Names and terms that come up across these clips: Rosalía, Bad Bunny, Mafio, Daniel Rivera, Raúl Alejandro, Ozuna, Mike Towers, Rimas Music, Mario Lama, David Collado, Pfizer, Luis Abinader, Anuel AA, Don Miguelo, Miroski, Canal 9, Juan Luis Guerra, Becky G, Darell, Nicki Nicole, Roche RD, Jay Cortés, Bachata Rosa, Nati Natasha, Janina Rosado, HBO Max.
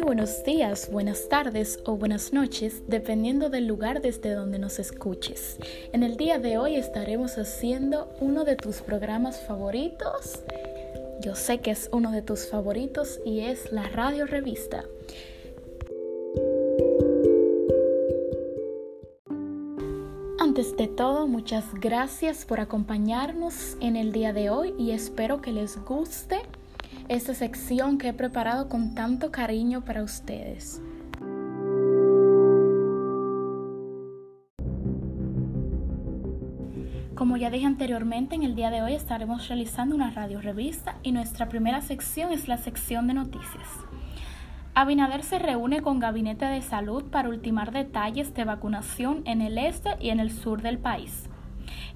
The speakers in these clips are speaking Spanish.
Muy buenos días, buenas tardes o buenas noches, dependiendo del lugar desde donde nos escuches. En el día de hoy estaremos haciendo uno de tus programas favoritos. Yo sé que es uno de tus favoritos y es la Radio Revista. Antes de todo, muchas gracias por acompañarnos en el día de hoy y espero que les guste esta sección que he preparado con tanto cariño para ustedes. Como ya dije anteriormente, en el día de hoy estaremos realizando una radio revista y nuestra primera sección es la sección de noticias. Abinader se reúne con Gabinete de Salud para ultimar detalles de vacunación en el este y en el sur del país.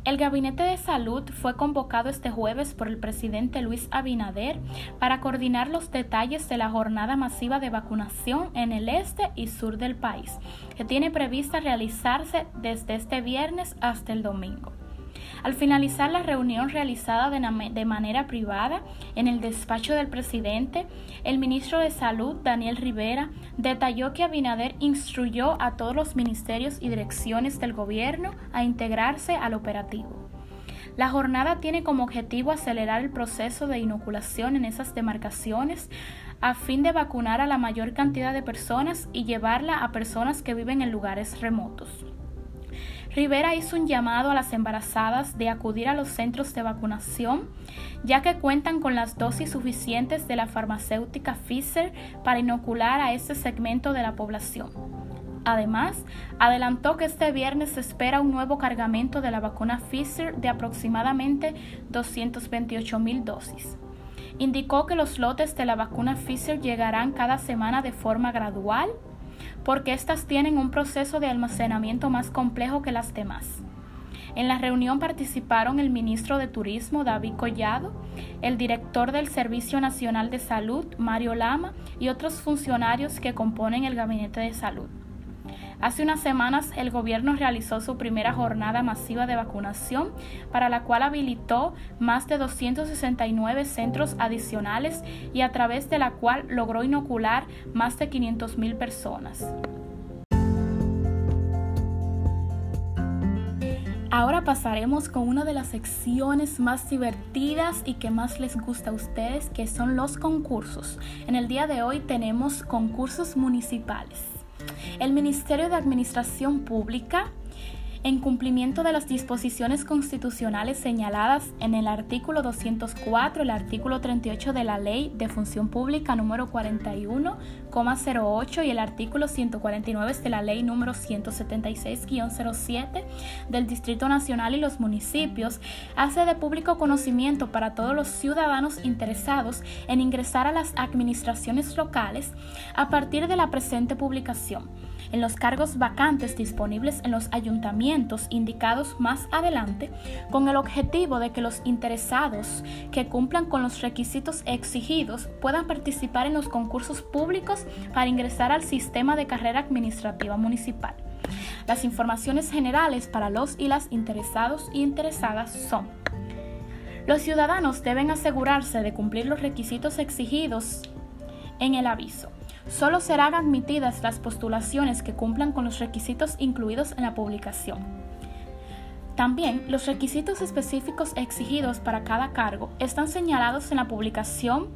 El Gabinete de Salud fue convocado este jueves por el presidente Luis Abinader para coordinar los detalles de la jornada masiva de vacunación en el este y sur del país, que tiene prevista realizarse desde este viernes hasta el domingo. Al finalizar la reunión realizada de manera privada en el despacho del presidente, el ministro de Salud, Daniel Rivera, detalló que Abinader instruyó a todos los ministerios y direcciones del gobierno a integrarse al operativo. La jornada tiene como objetivo acelerar el proceso de inoculación en esas demarcaciones a fin de vacunar a la mayor cantidad de personas y llevarla a personas que viven en lugares remotos. Rivera hizo un llamado a las embarazadas de acudir a los centros de vacunación, ya que cuentan con las dosis suficientes de la farmacéutica Pfizer para inocular a este segmento de la población. Además, adelantó que este viernes se espera un nuevo cargamento de la vacuna Pfizer de aproximadamente 228.000 dosis. Indicó que los lotes de la vacuna Pfizer llegarán cada semana de forma gradual, porque estas tienen un proceso de almacenamiento más complejo que las demás. En la reunión participaron el ministro de Turismo, David Collado, el director del Servicio Nacional de Salud, Mario Lama, y otros funcionarios que componen el Gabinete de Salud. Hace unas semanas, el gobierno realizó su primera jornada masiva de vacunación, para la cual habilitó más de 269 centros adicionales y a través de la cual logró inocular más de 500.000 personas. Ahora pasaremos con una de las secciones más divertidas y que más les gusta a ustedes, que son los concursos. En el día de hoy tenemos concursos municipales. El Ministerio de Administración Pública, en cumplimiento de las disposiciones constitucionales señaladas en el artículo 204 y el artículo 38 de la Ley de Función Pública número 41,08 y el artículo 149 de la Ley número 176-07 del Distrito Nacional y los municipios, hace de público conocimiento para todos los ciudadanos interesados en ingresar a las administraciones locales a partir de la presente publicación, en los cargos vacantes disponibles en los ayuntamientos indicados más adelante, con el objetivo de que los interesados que cumplan con los requisitos exigidos puedan participar en los concursos públicos para ingresar al sistema de carrera administrativa municipal. Las informaciones generales para los y las interesados y interesadas son: los ciudadanos deben asegurarse de cumplir los requisitos exigidos en el aviso. Solo serán admitidas las postulaciones que cumplan con los requisitos incluidos en la publicación. También, los requisitos específicos exigidos para cada cargo están señalados en la publicación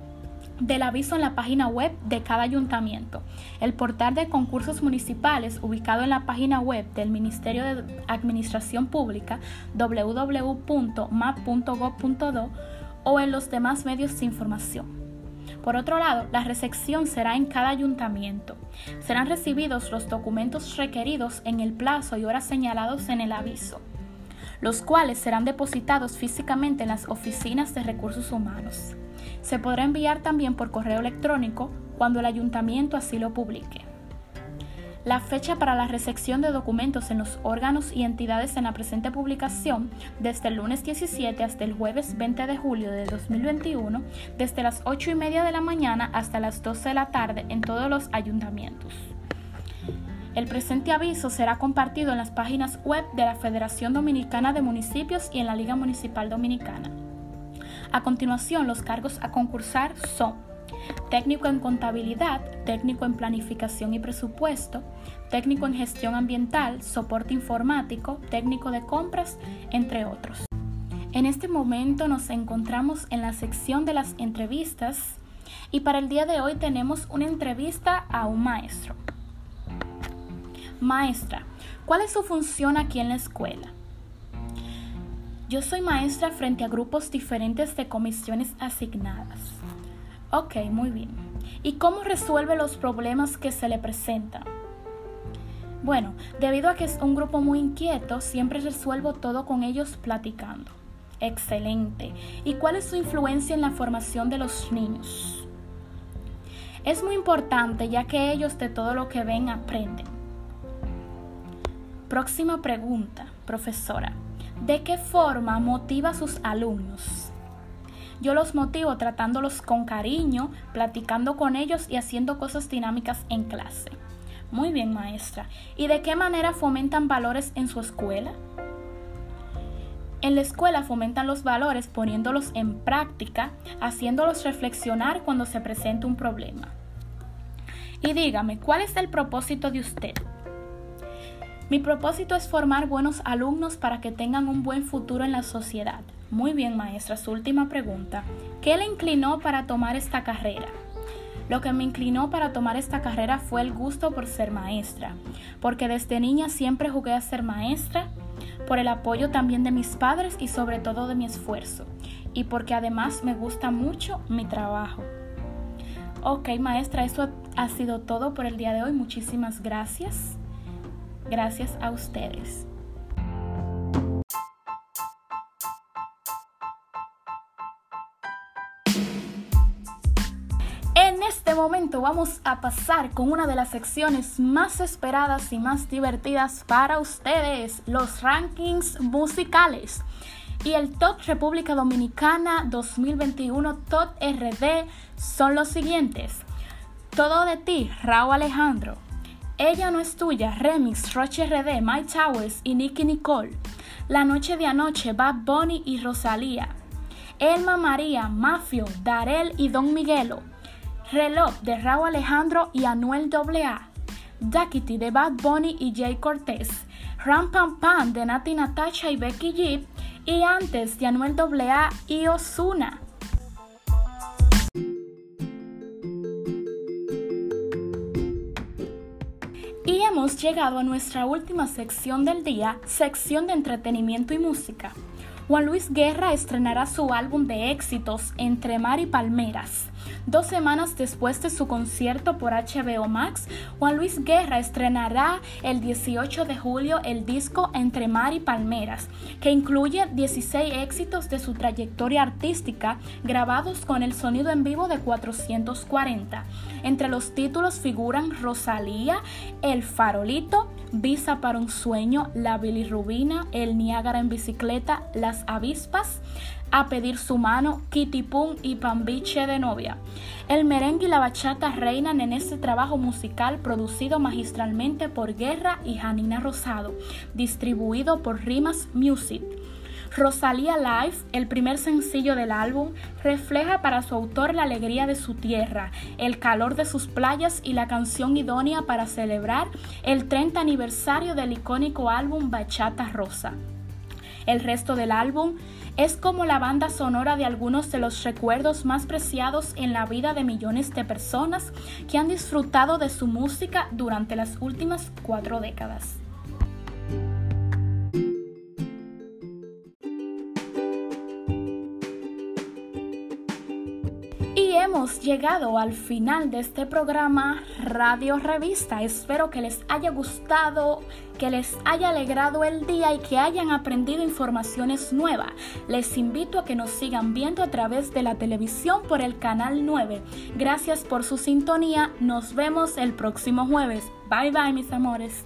del aviso en la página web de cada ayuntamiento. El portal de concursos municipales, ubicado en la página web del Ministerio de Administración Pública, www.map.gov.do, o en los demás medios de información. Por otro lado, la recepción será en cada ayuntamiento. Serán recibidos los documentos requeridos en el plazo y horas señalados en el aviso, los cuales serán depositados físicamente en las oficinas de recursos humanos. Se podrá enviar también por correo electrónico cuando el ayuntamiento así lo publique. La fecha para la recepción de documentos en los órganos y entidades en la presente publicación, desde el lunes 17 hasta el jueves 20 de julio de 2021, desde las 8:30 de la mañana hasta las 12 de la tarde en todos los ayuntamientos. El presente aviso será compartido en las páginas web de la Federación Dominicana de Municipios y en la Liga Municipal Dominicana. A continuación, los cargos a concursar son: técnico en contabilidad, técnico en planificación y presupuesto, técnico en gestión ambiental, soporte informático, técnico de compras, entre otros. En este momento nos encontramos en la sección de las entrevistas y para el día de hoy tenemos una entrevista a un maestro. Maestra, ¿cuál es su función aquí en la escuela? Yo soy maestra frente a grupos diferentes de comisiones asignadas. Ok, muy bien. ¿Y cómo resuelve los problemas que se le presentan? Bueno, debido a que es un grupo muy inquieto, siempre resuelvo todo con ellos platicando. Excelente. ¿Y cuál es su influencia en la formación de los niños? Es muy importante, ya que ellos de todo lo que ven aprenden. Próxima pregunta, profesora. ¿De qué forma motiva a sus alumnos? Yo los motivo tratándolos con cariño, platicando con ellos y haciendo cosas dinámicas en clase. Muy bien, maestra. ¿Y de qué manera fomentan valores en su escuela? En la escuela fomentan los valores poniéndolos en práctica, haciéndolos reflexionar cuando se presenta un problema. Y dígame, ¿cuál es el propósito de usted? Mi propósito es formar buenos alumnos para que tengan un buen futuro en la sociedad. Muy bien, maestra, su última pregunta. ¿Qué le inclinó para tomar esta carrera? Lo que me inclinó para tomar esta carrera fue el gusto por ser maestra, porque desde niña siempre jugué a ser maestra, por el apoyo también de mis padres y sobre todo de mi esfuerzo, y porque además me gusta mucho mi trabajo. Ok, maestra, eso ha sido todo por el día de hoy. Muchísimas gracias. Gracias a ustedes. En este momento vamos a pasar con una de las secciones más esperadas y más divertidas para ustedes, los rankings musicales. Y el Top República Dominicana 2021 Top RD son los siguientes. Todo de ti, Raúl Alejandro. Ella no es tuya, Remix, Roche RD, Mike Towers y Nicki Nicole. La noche de anoche, Bad Bunny y Rosalía. Elma María, Mafio, Darell y Don Miguelo. Reloj de Raúl Alejandro y Anuel AA. Duckity de Bad Bunny y Jay Cortés. Ram Pam Pam de Nati Natasha y Becky G. Y antes de Anuel AA y Ozuna. Y hemos llegado a nuestra última sección del día, sección de entretenimiento y música. Juan Luis Guerra estrenará su álbum de éxitos Entre Mar y Palmeras. 2 semanas después de su concierto por HBO Max, Juan Luis Guerra estrenará el 18 de julio el disco Entre Mar y Palmeras, que incluye 16 éxitos de su trayectoria artística grabados con el sonido en vivo de 440. Entre los títulos figuran Rosalía, El Farolito, Visa para un Sueño, La Bilirrubina, El Niágara en Bicicleta, Las Avispas, A Pedir su Mano, Kitty Pum y Pambiche de Novia. El merengue y la bachata reinan en este trabajo musical producido magistralmente por Guerra y Janina Rosado, distribuido por Rimas Music. Rosalía Live, el primer sencillo del álbum, refleja para su autor la alegría de su tierra, el calor de sus playas y la canción idónea para celebrar el 30 aniversario del icónico álbum Bachata Rosa. El resto del álbum es como la banda sonora de algunos de los recuerdos más preciados en la vida de millones de personas que han disfrutado de su música durante las últimas 4 décadas. Hemos llegado al final de este programa Radio Revista. Espero que les haya gustado, que les haya alegrado el día y que hayan aprendido informaciones nuevas. Les invito a que nos sigan viendo a través de la televisión por el Canal 9. Gracias por su sintonía. Nos vemos el próximo jueves. Bye bye, mis amores.